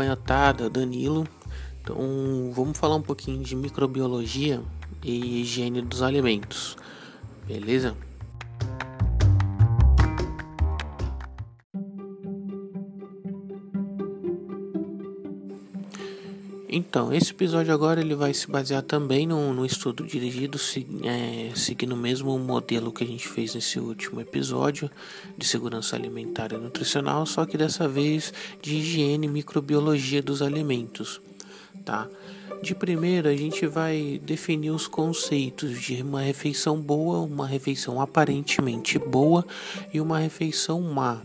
alfinetada, Danilo. Então, vamos falar um pouquinho de microbiologia e higiene dos alimentos, beleza? Então, esse episódio agora ele vai se basear também no estudo dirigido, seguindo o mesmo modelo que a gente fez nesse último episódio de segurança alimentar e nutricional, só que dessa vez de higiene e microbiologia dos alimentos, tá? De primeira, a gente vai definir os conceitos de uma refeição boa, uma refeição aparentemente boa e uma refeição má,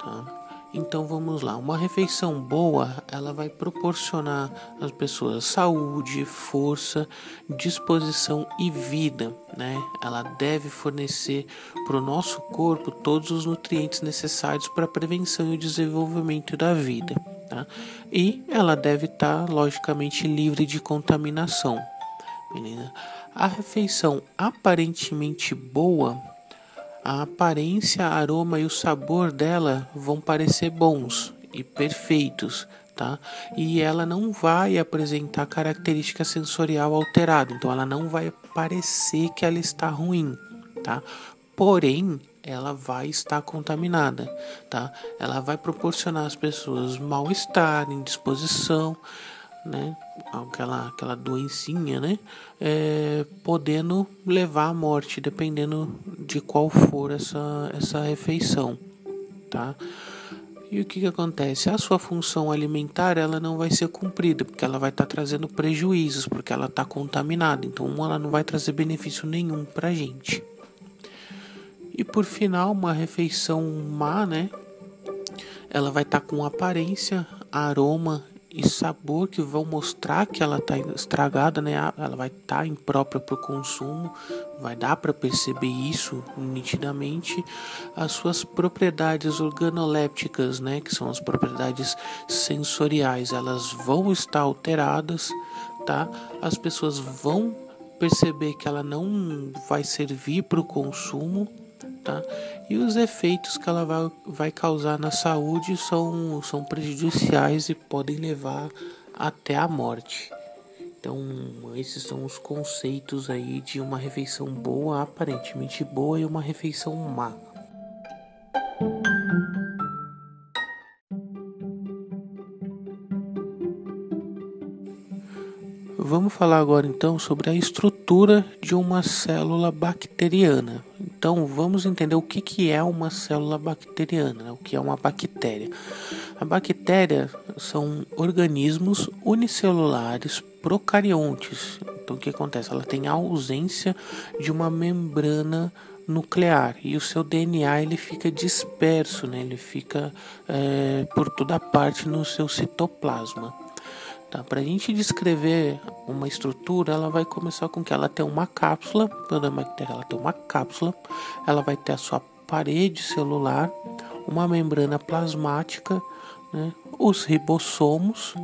tá? Então vamos lá, uma refeição boa, ela vai proporcionar às pessoas saúde, força, disposição e vida, né? Ela deve fornecer para o nosso corpo todos os nutrientes necessários para a prevenção e o desenvolvimento da vida, tá? E ela deve estar, logicamente, livre de contaminação, beleza? A refeição aparentemente boa, a aparência, aroma e o sabor dela vão parecer bons e perfeitos, tá? E ela não vai apresentar característica sensorial alterada, então ela não vai parecer que ela está ruim, tá? Porém, ela vai estar contaminada, tá? Ela vai proporcionar às pessoas mal-estar, indisposição, né? Aquela doencinha, né? Podendo levar à morte, dependendo de qual for essa refeição, tá? E o que acontece? A sua função alimentar, ela não vai ser cumprida, porque ela vai estar trazendo prejuízos, porque ela está contaminada. Então, ela não vai trazer benefício nenhum para a gente. E por final, uma refeição má, né? Ela vai estar com aparência, aroma e sabor que vão mostrar que ela está estragada, né? Ela vai estar imprópria para o consumo, vai dar para perceber isso nitidamente. As suas propriedades organolépticas, né? Que são as propriedades sensoriais, elas vão estar alteradas, tá? As pessoas vão perceber que ela não vai servir para o consumo, tá? E os efeitos que ela vai causar na saúde são prejudiciais e podem levar até a morte. Então, esses são os conceitos aí de uma refeição boa, aparentemente boa, e uma refeição má. Vamos falar agora então sobre a estrutura de uma célula bacteriana. Então vamos entender o que é uma célula bacteriana, né? O que é uma bactéria. A bactéria são organismos unicelulares procariontes. Então o que acontece? Ela tem a ausência de uma membrana nuclear e o seu DNA ele fica disperso, né? Ele fica por toda parte no seu citoplasma. Tá, para a gente descrever uma estrutura, ela vai começar com que ela tem uma cápsula, toda bactéria ela tem uma cápsula, ela vai ter a sua parede celular, uma membrana plasmática, né, os ribossomos,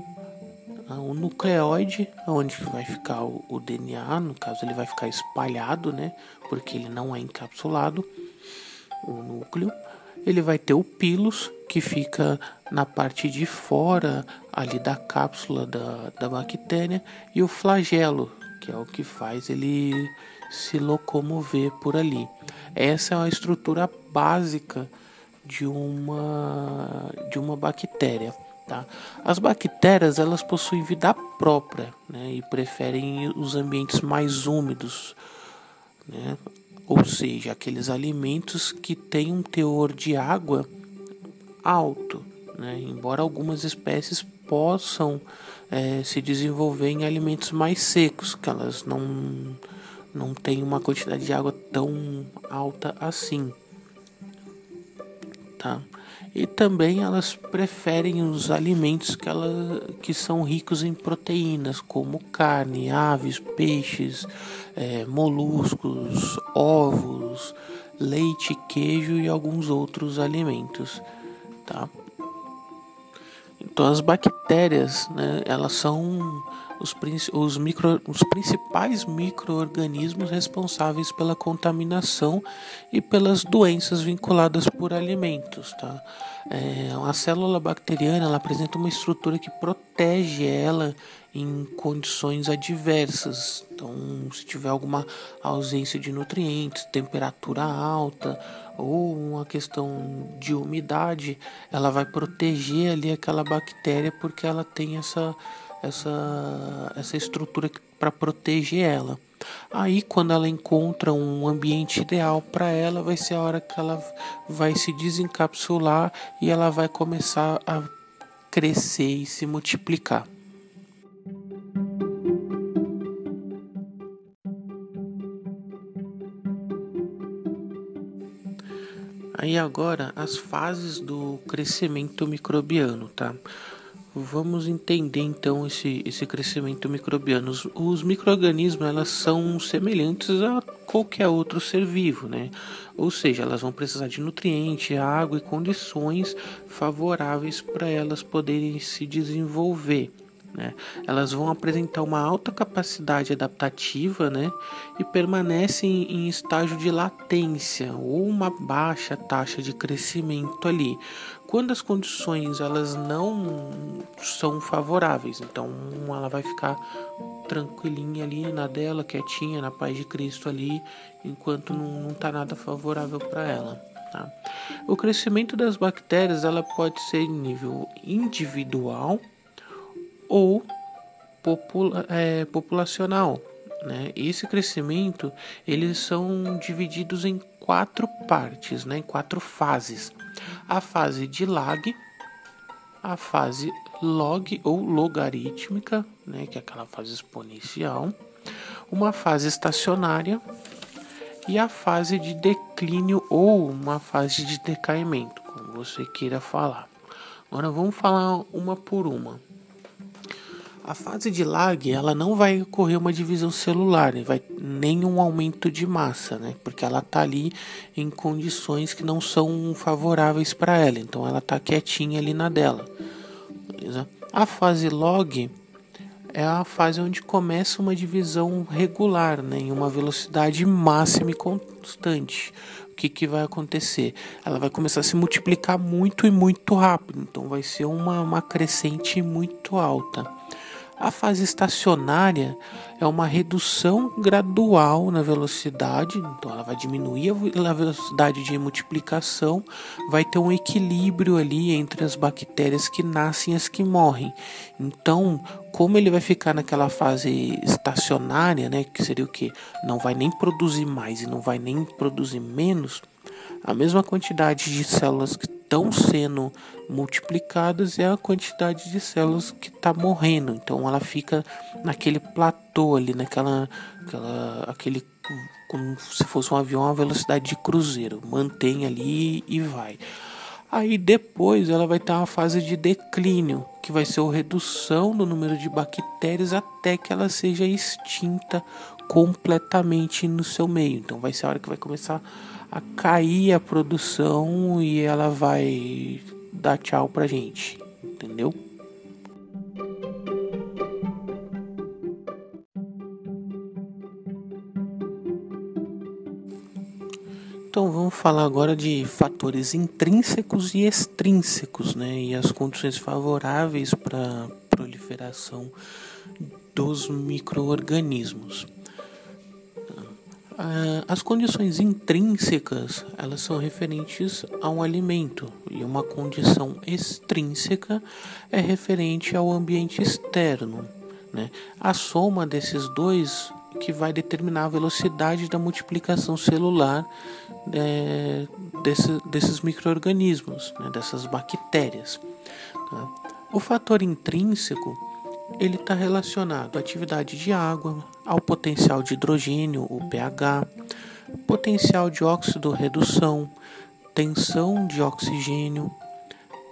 o nucleoide, onde vai ficar o DNA, no caso ele vai ficar espalhado, né, porque ele não é encapsulado, o núcleo. Ele vai ter o pílus, que fica na parte de fora ali da cápsula da bactéria, e o flagelo, que é o que faz ele se locomover por ali. Essa é a estrutura básica de uma bactéria, tá? As bactérias elas possuem vida própria, né? E preferem os ambientes mais úmidos, né? Ou seja, aqueles alimentos que têm um teor de água alto, né? Embora algumas espécies possam se desenvolver em alimentos mais secos, que elas não têm uma quantidade de água tão alta assim, tá? E também elas preferem os alimentos que são ricos em proteínas, como carne, aves, peixes, moluscos, ovos, leite, queijo e alguns outros alimentos, tá? Então as bactérias, né, elas são os principais micro-organismos responsáveis pela contaminação e pelas doenças vinculadas por alimentos, tá? A célula bacteriana, ela apresenta uma estrutura que protege ela em condições adversas. Então, se tiver alguma ausência de nutrientes, temperatura alta ou uma questão de umidade, ela vai proteger ali aquela bactéria porque ela tem essa estrutura para proteger ela. Aí, quando ela encontra um ambiente ideal para ela, vai ser a hora que ela vai se desencapsular e ela vai começar a crescer e se multiplicar. Aí agora, as fases do crescimento microbiano, tá? Vamos entender então esse crescimento microbiano. Os micro-organismos, elas são semelhantes a qualquer outro ser vivo, né? Ou seja, elas vão precisar de nutriente, água e condições favoráveis para elas poderem se desenvolver, né? Elas vão apresentar uma alta capacidade adaptativa, né? E permanecem em estágio de latência ou uma baixa taxa de crescimento ali. Quando as condições elas não são favoráveis, então ela vai ficar tranquilinha ali na dela, quietinha, na paz de Cristo ali, enquanto não está nada favorável para ela, tá? O crescimento das bactérias, ela pode ser em nível individual ou populacional, né? Esse crescimento, eles são divididos em 4 partes, né? Em 4 fases. A fase de lag, a fase log ou logarítmica, né, que é aquela fase exponencial, uma fase estacionária e a fase de declínio ou uma fase de decaimento, como você queira falar. Agora vamos falar uma por uma. A fase de lag, ela não vai ocorrer uma divisão celular, nem um aumento de massa, né? Porque ela está ali em condições que não são favoráveis para ela, então ela está quietinha ali na dela. Beleza? A fase log é a fase onde começa uma divisão regular, né? Em uma velocidade máxima e constante. O que vai acontecer? Ela vai começar a se multiplicar muito e muito rápido, então vai ser uma crescente muito alta. A fase estacionária é uma redução gradual na velocidade, então ela vai diminuir a velocidade de multiplicação, vai ter um equilíbrio ali entre as bactérias que nascem e as que morrem. Então, como ele vai ficar naquela fase estacionária, né, que seria o quê? Não vai nem produzir mais e não vai nem produzir menos, a mesma quantidade de células que estão sendo multiplicadas é a quantidade de células que está morrendo. Então ela fica naquele platô ali, naquele como se fosse um avião a velocidade de cruzeiro, mantém ali e vai. Aí depois ela vai ter uma fase de declínio, que vai ser a redução do número de bactérias até que ela seja extinta completamente no seu meio. Então vai ser a hora que vai começar a cair a produção e ela vai dar tchau pra gente, entendeu? Então vamos falar agora de fatores intrínsecos e extrínsecos, né? E as condições favoráveis para proliferação dos micro-organismos. As condições intrínsecas, elas são referentes a um alimento, e uma condição extrínseca é referente ao ambiente externo, né? A soma desses dois que vai determinar a velocidade da multiplicação celular desses micro-organismos, né? Dessas bactérias, tá? O fator intrínseco, ele está relacionado à atividade de água, ao potencial de hidrogênio, o pH, potencial de oxido-redução, tensão de oxigênio,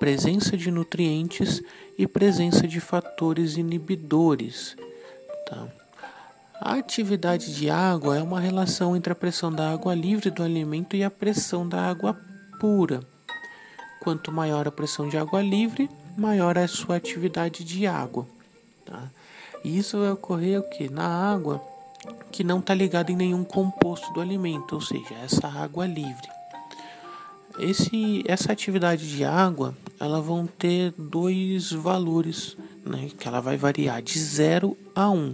presença de nutrientes e presença de fatores inibidores, tá? A atividade de água é uma relação entre a pressão da água livre do alimento e a pressão da água pura. Quanto maior a pressão de água livre, maior é a sua atividade de água, tá? E isso vai ocorrer o quê? Na água que não está ligada em nenhum composto do alimento, ou seja, essa água livre. Essa atividade de água, ela vão ter dois valores, né, que ela vai variar de 0 a 1,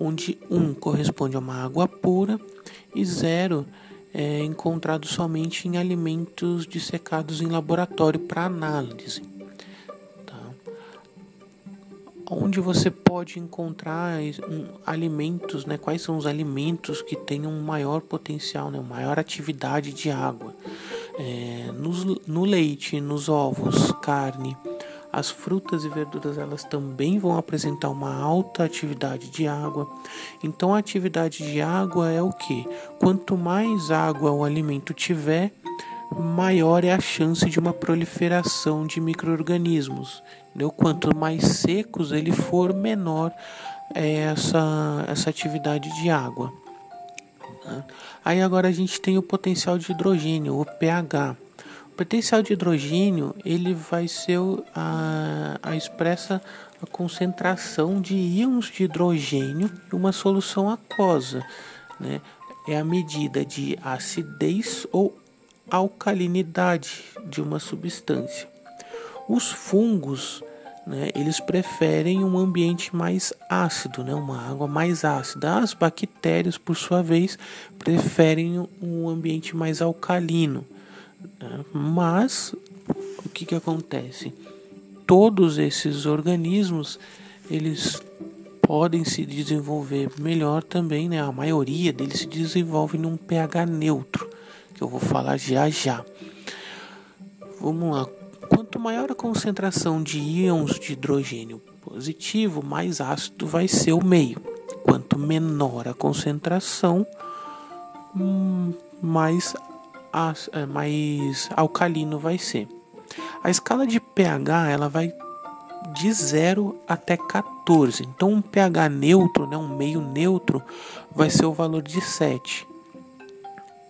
onde 1 corresponde a uma água pura e 0 é encontrado somente em alimentos dissecados em laboratório para análise. Onde você pode encontrar alimentos, né? Quais são os alimentos que têm um maior potencial, né? Uma maior atividade de água? No leite, nos ovos, carne. As frutas e verduras, elas também vão apresentar uma alta atividade de água. Então, a atividade de água é o quê? Quanto mais água o alimento tiver, maior é a chance de uma proliferação de micro-organismos. Quanto mais secos ele for, menor é essa atividade de água. Aí agora a gente tem o potencial de hidrogênio, o pH. O potencial de hidrogênio, ele vai ser a expressa a concentração de íons de hidrogênio em uma solução aquosa, né? É a medida de acidez ou alcalinidade de uma substância. Os fungos, né, eles preferem um ambiente mais ácido, né, uma água mais ácida. As bactérias, por sua vez, preferem um ambiente mais alcalino, né? Mas o que acontece? Todos esses organismos, eles podem se desenvolver melhor também, né? A maioria deles se desenvolve num pH neutro, que eu vou falar já. Vamos lá. Quanto maior a concentração de íons de hidrogênio positivo, mais ácido vai ser o meio. Quanto menor a concentração, mais alcalino vai ser. A escala de pH, ela vai de 0 até 14. Então, um pH neutro, né, um meio neutro, vai ser o valor de 7.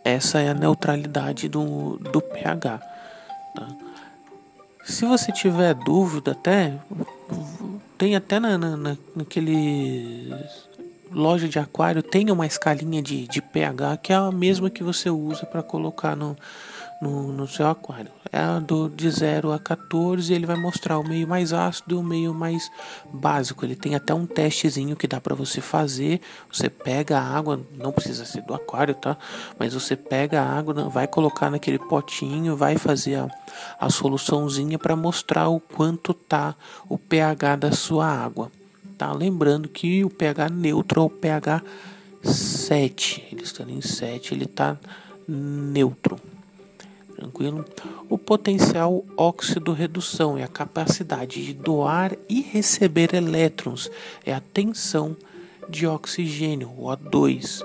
Essa é a neutralidade do pH. Tá? Se você tiver dúvida, tem até naquele loja de aquário, tem uma escalinha de pH que é a mesma que você usa para colocar no seu aquário. É de 0 a 14, ele vai mostrar o meio mais ácido e o meio mais básico. Ele tem até um testezinho que dá para você fazer. Você pega a água, não precisa ser do aquário, tá? Mas você pega a água, vai colocar naquele potinho, vai fazer a soluçãozinha para mostrar o quanto tá o pH da sua água, tá? Lembrando que o pH neutro é o pH 7. Ele está em 7, ele tá neutro. Tranquilo? O potencial óxido-redução é a capacidade de doar e receber elétrons, é a tensão de oxigênio, O2.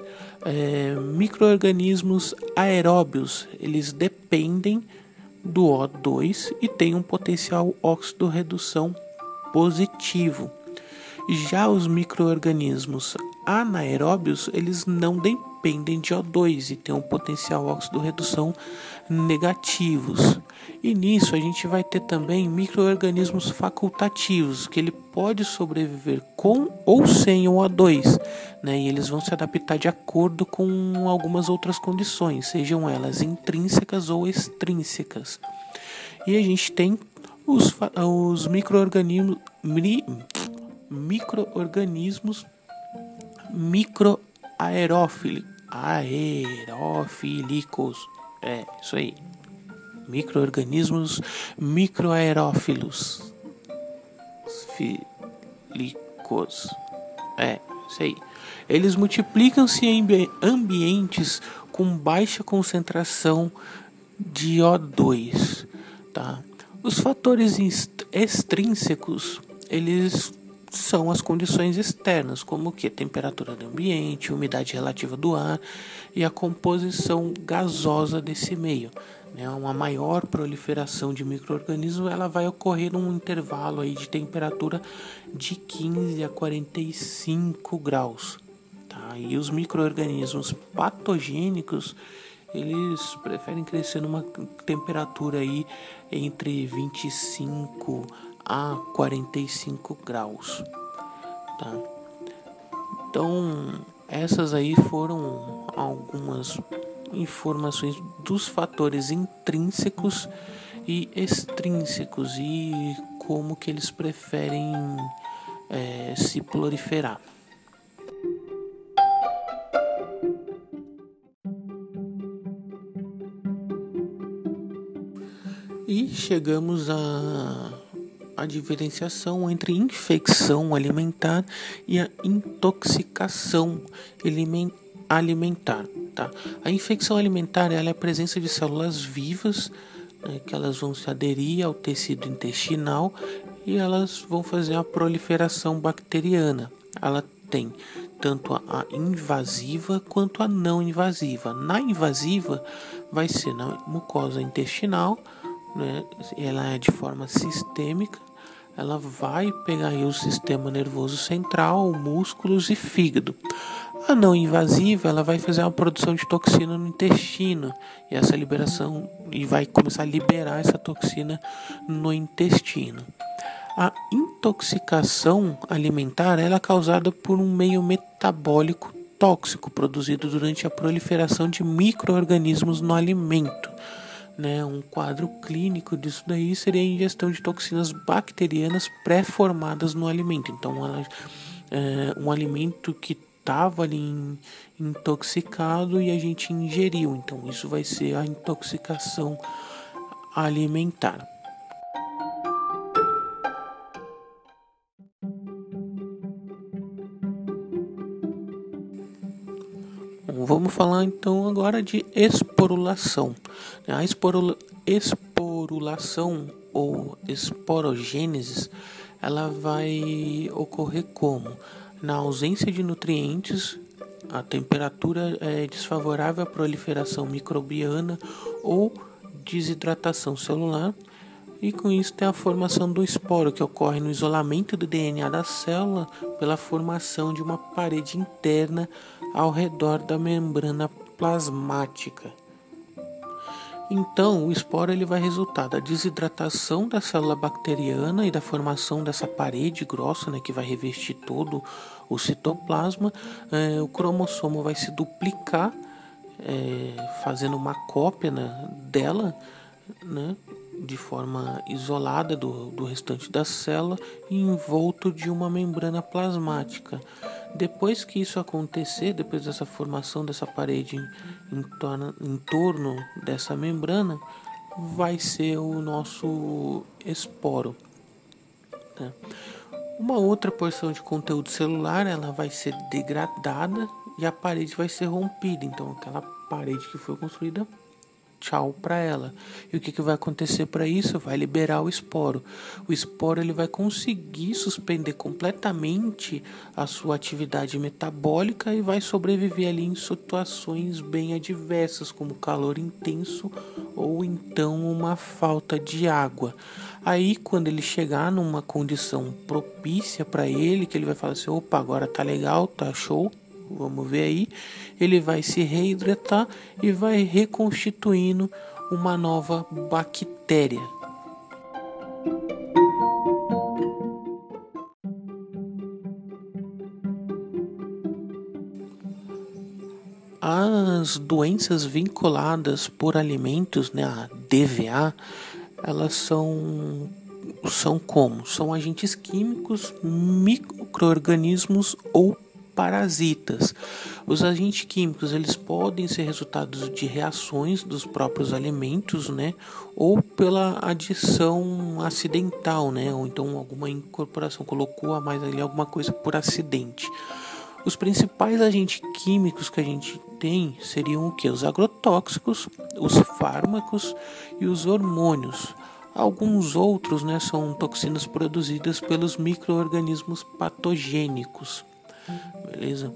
Micro-organismos aeróbios, eles dependem do O2 e têm um potencial óxido-redução positivo. Já os micro-organismos anaeróbios, eles não dependem de O2 e têm um potencial óxido-redução negativos. E nisso a gente vai ter também micro-organismos facultativos, que ele pode sobreviver com ou sem o O2, né? E eles vão se adaptar de acordo com algumas outras condições, sejam elas intrínsecas ou extrínsecas. E a gente tem os micro-organismos microaerófilicos. É isso aí, micro-organismos microaerófilos filicos. É isso aí. Eles multiplicam-se em ambientes com baixa concentração de O2, tá? Os fatores extrínsecos, eles são as condições externas, como que temperatura do ambiente, umidade relativa do ar e a composição gasosa desse meio, né? Uma maior proliferação de micro-organismos, ela vai ocorrer num intervalo aí de temperatura de 15 a 45 graus, tá? E os micro-organismos patogênicos, eles preferem crescer numa temperatura aí entre 25 a 45 graus, tá? Então, essas aí foram algumas informações dos fatores intrínsecos e extrínsecos e como que eles preferem se proliferar. E chegamos à diferenciação entre infecção alimentar e a intoxicação alimentar. Tá? A infecção alimentar ela é a presença de células vivas, né, que elas vão se aderir ao tecido intestinal e elas vão fazer a proliferação bacteriana. Ela tem tanto a invasiva quanto a não invasiva. Na invasiva vai ser na mucosa intestinal, né, ela é de forma sistêmica, ela vai pegar aí o sistema nervoso central, músculos e fígado. A não invasiva ela vai fazer uma produção de toxina no intestino e essa liberação e vai começar a liberar essa toxina no intestino. A intoxicação alimentar ela é causada por um meio metabólico tóxico produzido durante a proliferação de micro-organismos no alimento. Né, um quadro clínico disso daí seria a ingestão de toxinas bacterianas pré-formadas no alimento. Então, um alimento que estava ali intoxicado e a gente ingeriu. Então, isso vai ser a intoxicação alimentar. Vamos falar então agora de esporulação. A esporulação ou esporogênese, ela vai ocorrer como? Na ausência de nutrientes, a temperatura é desfavorável à proliferação microbiana ou desidratação celular. E com isso tem a formação do esporo, que ocorre no isolamento do DNA da célula pela formação de uma parede interna ao redor da membrana plasmática. Então, o esporo ele vai resultar da desidratação da célula bacteriana e da formação dessa parede grossa, né, que vai revestir todo o citoplasma. O cromossomo vai se duplicar, fazendo uma cópia, né, dela, né, de forma isolada do restante da célula e envolto de uma membrana plasmática. Depois que isso acontecer, depois dessa formação dessa parede em torno dessa membrana, vai ser o nosso esporo. Né? Uma outra porção de conteúdo celular ela vai ser degradada e a parede vai ser rompida. Então, aquela parede que foi construída, tchau para ela. E o que vai acontecer para isso? Vai liberar o esporo. O esporo ele vai conseguir suspender completamente a sua atividade metabólica e vai sobreviver ali em situações bem adversas, como calor intenso ou então uma falta de água. Aí, quando ele chegar numa condição propícia para ele, que ele vai falar assim, opa, agora tá legal, tá show, vamos ver aí, ele vai se reidratar e vai reconstituindo uma nova bactéria. As doenças vinculadas por alimentos, né, a DVA, elas são como? São agentes químicos, micro-organismos ou parasitas. Os agentes químicos eles podem ser resultados de reações dos próprios alimentos, né, ou pela adição acidental, né, ou então alguma incorporação, colocou a mais ali alguma coisa por acidente. Os principais agentes químicos que a gente tem seriam o que? Os agrotóxicos, os fármacos e os hormônios. Alguns outros, né, são toxinas produzidas pelos micro-organismos patogênicos. Beleza?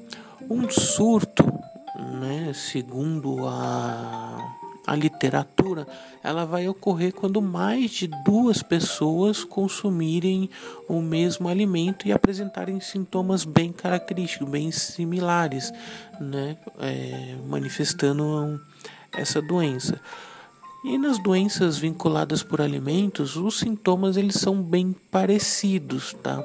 Um surto, né, segundo a literatura, ela vai ocorrer quando mais de 2 pessoas consumirem o mesmo alimento e apresentarem sintomas bem característicos, bem similares, né, manifestando essa doença. E nas doenças vinculadas por alimentos, os sintomas eles são bem parecidos, tá?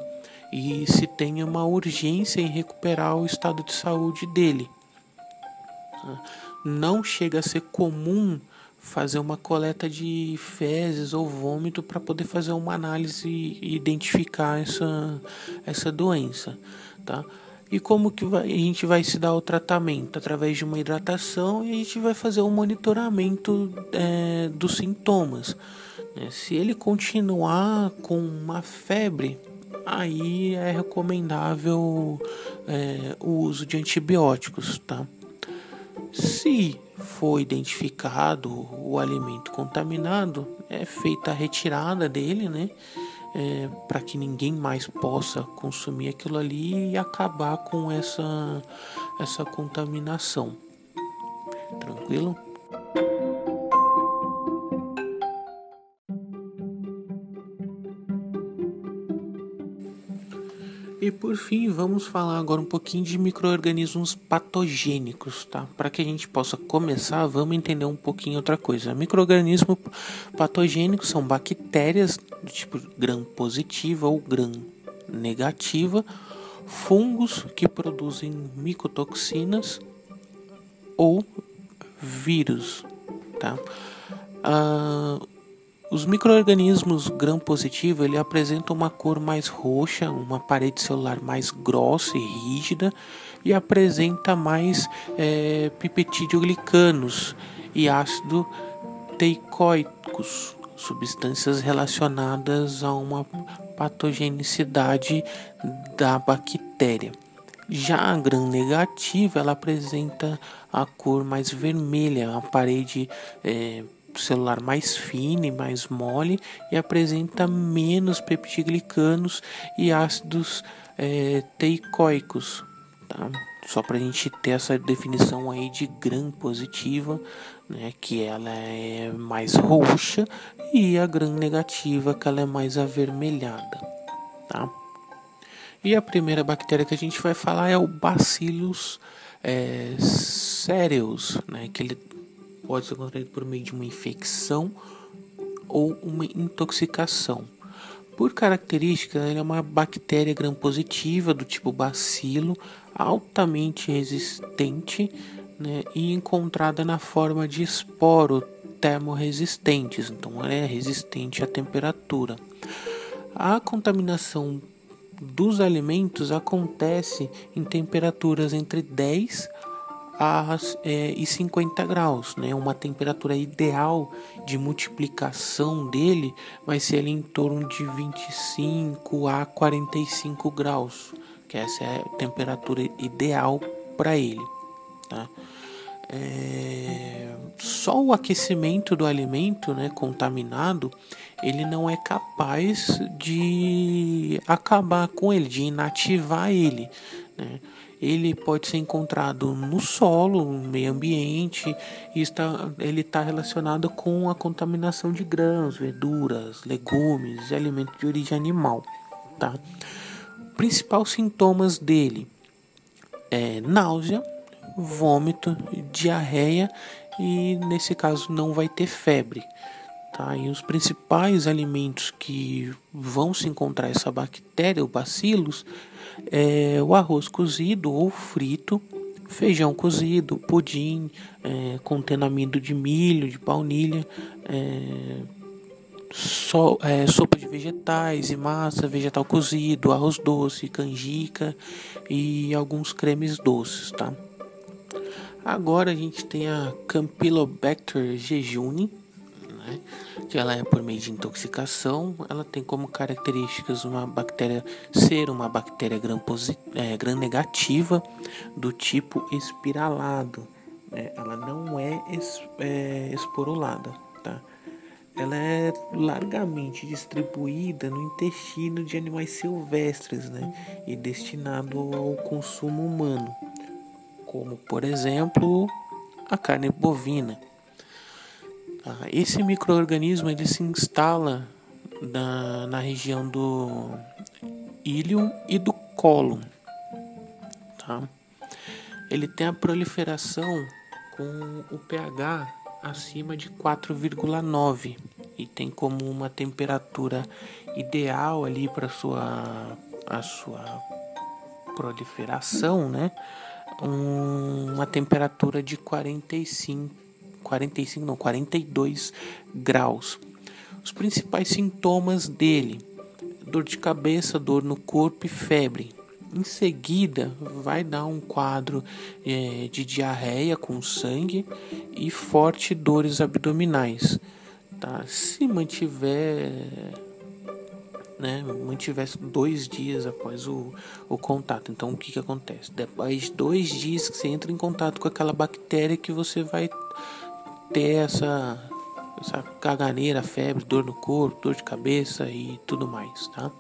E se tem uma urgência em recuperar o estado de saúde dele. Não chega a ser comum fazer uma coleta de fezes ou vômito para poder fazer uma análise e identificar essa doença, tá? E como que a gente vai se dar o tratamento? Através de uma hidratação, e a gente vai fazer um monitoramento dos sintomas, né? Se ele continuar com uma febre, aí é recomendável o uso de antibióticos, tá? Se for identificado o alimento contaminado, é feita a retirada dele, né? Para que ninguém mais possa consumir aquilo ali e acabar com essa contaminação. Tranquilo? E por fim, vamos falar agora um pouquinho de micro-organismos patogênicos, tá? Para que a gente possa começar, vamos entender um pouquinho outra coisa. Micro-organismos patogênicos são bactérias do tipo gram-positiva ou gram-negativa, fungos que produzem micotoxinas ou vírus, tá? Os micro-organismos gram-positivo apresentam uma cor mais roxa, uma parede celular mais grossa e rígida e apresenta mais peptidoglicanos e ácido teicoicos, substâncias relacionadas a uma patogenicidade da bactéria. Já a gram-negativa apresenta a cor mais vermelha, a parede celular mais fino e mais mole e apresenta menos peptiglicanos e ácidos teicoicos, tá? Só para a gente ter essa definição aí de gram-positiva, né, que ela é mais roxa, e a gram-negativa que ela é mais avermelhada, tá? E a primeira bactéria que a gente vai falar é o Bacillus cereus, né, que ele pode ser contraído por meio de uma infecção ou uma intoxicação. Por característica, ele é uma bactéria gram-positiva do tipo bacilo, altamente resistente, né, e encontrada na forma de esporo termorresistentes. Então, ela é resistente à temperatura. A contaminação dos alimentos acontece em temperaturas entre 10 e 50 graus, né? Uma temperatura ideal de multiplicação dele vai ser ali em torno de 25 a 45 graus, que essa é a temperatura ideal para ele, tá? Só o aquecimento do alimento, né, contaminado, ele não é capaz de acabar com ele, de inativar ele, né? Ele pode ser encontrado no solo, no meio ambiente, e ele está relacionado com a contaminação de grãos, verduras, legumes e alimentos de origem animal, tá? Principais sintomas dele é náusea, vômito, diarreia e, nesse caso, não vai ter febre, tá? E os principais alimentos que vão se encontrar essa bactéria, o bacilos, o arroz cozido ou frito, feijão cozido, pudim, contendo amido de milho, de baunilha, sopa de vegetais e massa, vegetal cozido, arroz doce, canjica e alguns cremes doces, tá? Agora a gente tem a Campylobacter jejuni, né, que ela é por meio de intoxicação. Ela tem como características uma bactéria ser uma bactéria gram-negativa do tipo espiralado, né? Ela não é esporulada, tá? Ela é largamente distribuída no intestino de animais silvestres, né, e destinado ao consumo humano, como, por exemplo, a carne bovina. Esse micro-organismo ele se instala na região do íleo e do cólon, tá? Ele tem a proliferação com o pH acima de 4,9 e tem como uma temperatura ideal ali para a sua proliferação, né? Uma temperatura de 42 graus. Os principais sintomas dele: dor de cabeça, dor no corpo e febre. Em seguida, vai dar um quadro de diarreia com sangue e fortes dores abdominais. Tá? Se mantiver, né, mantivesse 2 dias após o contato. Então, o que acontece? Depois de 2 dias que você entra em contato com aquela bactéria, que você vai ter essa caganeira, febre, dor no corpo, dor de cabeça e tudo mais, tá?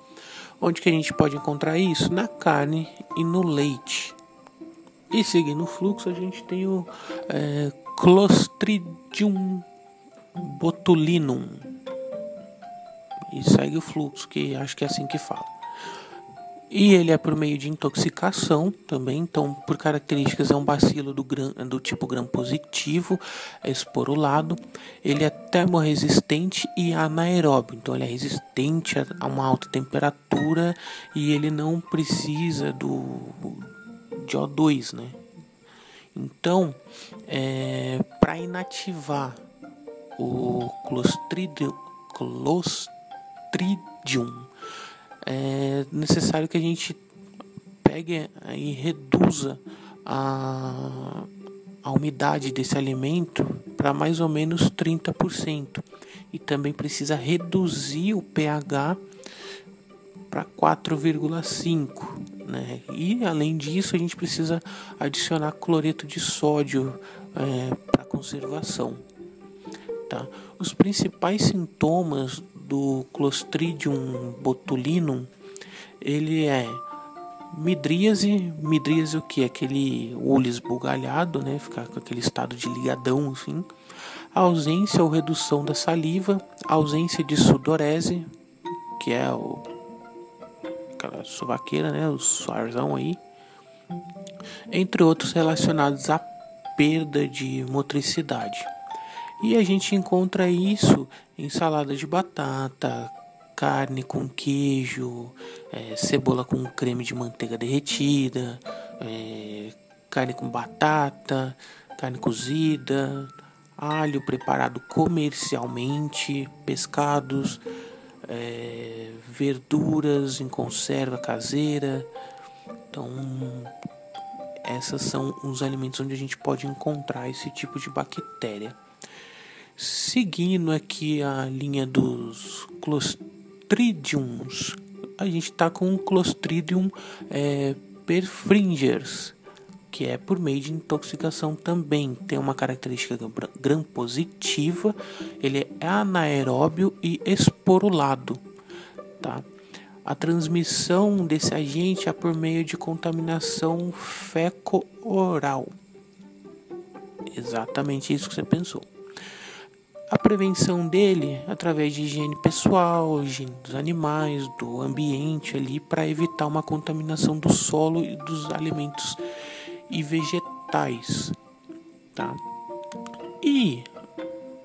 Onde que a gente pode encontrar isso? Na carne e no leite. E seguindo o fluxo, a gente tem o Clostridium botulinum. E segue o fluxo, que acho que é assim que fala. E ele é por meio de intoxicação também. Então, por características, é um bacilo do tipo gram-positivo, esporulado. Ele é termorresistente e anaeróbio. Então, ele é resistente a uma alta temperatura e ele não precisa de O2, né? Então, para inativar o Clostridium, é necessário que a gente pegue e reduza a umidade desse alimento para mais ou menos 30%. E também precisa reduzir o pH para 4,5, né? E além disso, a gente precisa adicionar cloreto de sódio para conservação. Tá? Os principais sintomas do Clostridium botulinum, ele é midríase, o que é aquele olho esbugalhado, né, ficar com aquele estado de ligadão, assim, ausência ou redução da saliva, ausência de sudorese, que é aquela sovaqueira, né, o suarzão aí, entre outros relacionados à perda de motricidade. E a gente encontra isso em salada de batata, carne com queijo, cebola com creme de manteiga derretida, carne com batata, carne cozida, alho preparado comercialmente, pescados, verduras em conserva caseira. Então, essas são os alimentos onde a gente pode encontrar esse tipo de bactéria. Seguindo aqui a linha dos Clostridiums, a gente está com o Clostridium perfringens, que é por meio de intoxicação também. Tem uma característica gram-positiva, ele é anaeróbio e esporulado. Tá? A transmissão desse agente é por meio de contaminação feco-oral. Exatamente isso que você pensou. A prevenção dele através de higiene pessoal, higiene dos animais, do ambiente ali, para evitar uma contaminação do solo e dos alimentos e vegetais, tá? E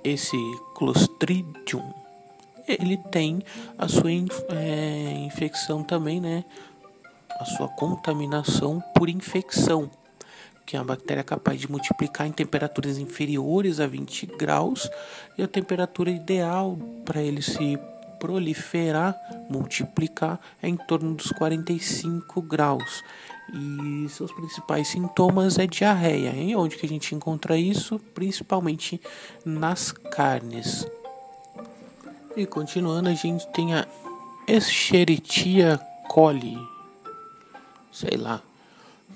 esse Clostridium, ele tem a sua infecção também, né? A sua contaminação por infecção, que é uma bactéria capaz de multiplicar em temperaturas inferiores a 20 graus, e a temperatura ideal para ele se proliferar, multiplicar, é em torno dos 45 graus. E seus principais sintomas é diarreia, hein? Onde que a gente encontra isso? Principalmente nas carnes. E continuando, a gente tem a Escherichia coli, sei lá,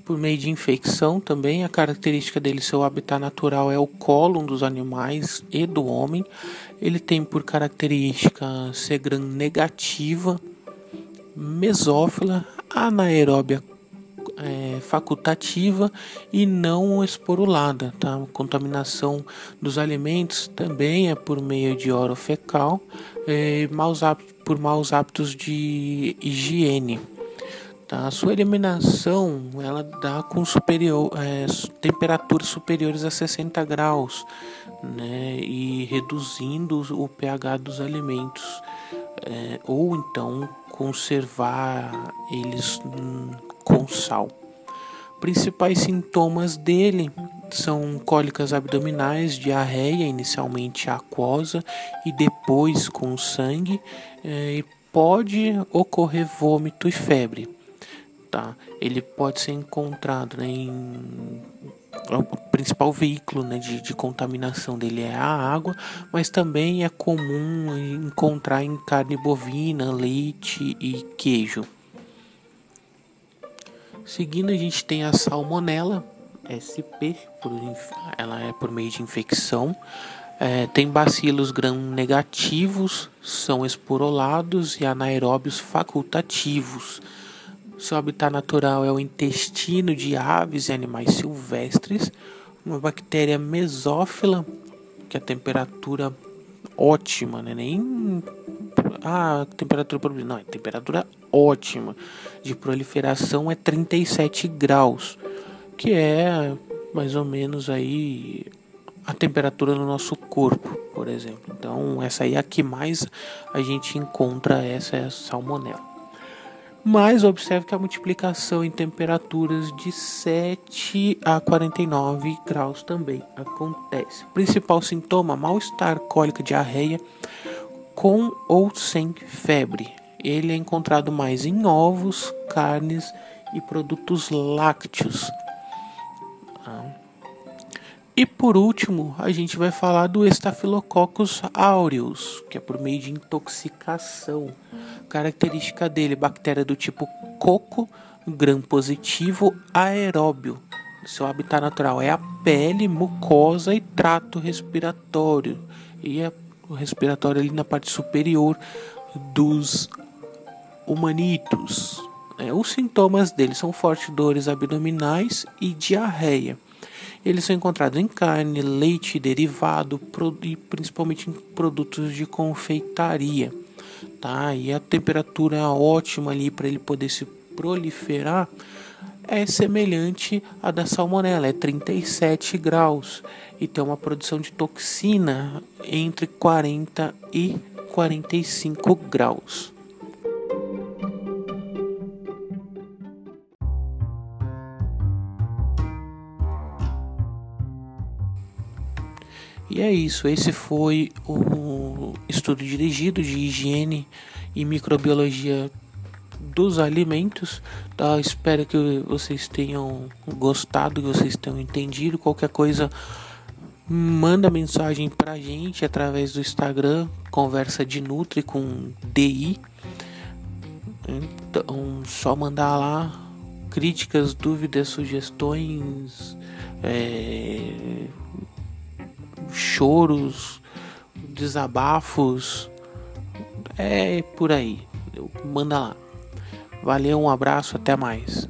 por meio de infecção também. A característica dele, seu habitat natural é o cólon dos animais e do homem. Ele tem por característica ser gram-negativa, mesófila, anaeróbia facultativa e não esporulada. Tá? A contaminação dos alimentos também é por meio de orofecal, por maus hábitos de higiene. Tá? A sua eliminação ela dá com temperaturas superiores a 60 graus, né? E reduzindo o pH dos alimentos, ou então conservar eles com sal. Principais sintomas dele são cólicas abdominais, diarreia, inicialmente aquosa e depois com sangue, e pode ocorrer vômito e febre. Tá? Ele pode ser encontrado, né, o principal veículo, né, de contaminação dele é a água, mas também é comum encontrar em carne bovina, leite e queijo. Seguindo, a gente tem a salmonela SP, ela é por meio de infecção, tem bacilos gram-negativos, são esporulados e anaeróbios facultativos. Seu habitat natural é o intestino de aves e animais silvestres. Uma bactéria mesófila, que a temperatura ótima, né? A temperatura ótima de proliferação é 37 graus, que é mais ou menos aí a temperatura do nosso corpo, por exemplo. Então, essa aí é a que mais a gente encontra, essa é a salmonela. Mas observe que a multiplicação em temperaturas de 7 a 49 graus também acontece. Principal sintoma: mal-estar, cólica, diarreia, com ou sem febre. Ele é encontrado mais em ovos, carnes e produtos lácteos. E por último, a gente vai falar do Staphylococcus aureus, que é por meio de intoxicação. Característica dele: bactéria do tipo coco, gram-positivo, aeróbio. Seu habitat natural é a pele, mucosa e trato respiratório. E é o respiratório ali na parte superior dos humanitos. Os sintomas dele são fortes dores abdominais e diarreia. Eles são encontrados em carne, leite, derivado e principalmente em produtos de confeitaria. Tá? E a temperatura ótima ali para ele poder se proliferar é semelhante à da salmonela, é 37 graus. E tem uma produção de toxina entre 40 e 45 graus. E é isso, esse foi o estudo dirigido de higiene e microbiologia dos alimentos. Tá? Espero que vocês tenham gostado, que vocês tenham entendido. Qualquer coisa, manda mensagem pra gente através do Instagram, Conversa de Nutri com DI. Então, só mandar lá críticas, dúvidas, sugestões, choros, desabafos, por aí. Manda lá. Valeu, um abraço, até mais.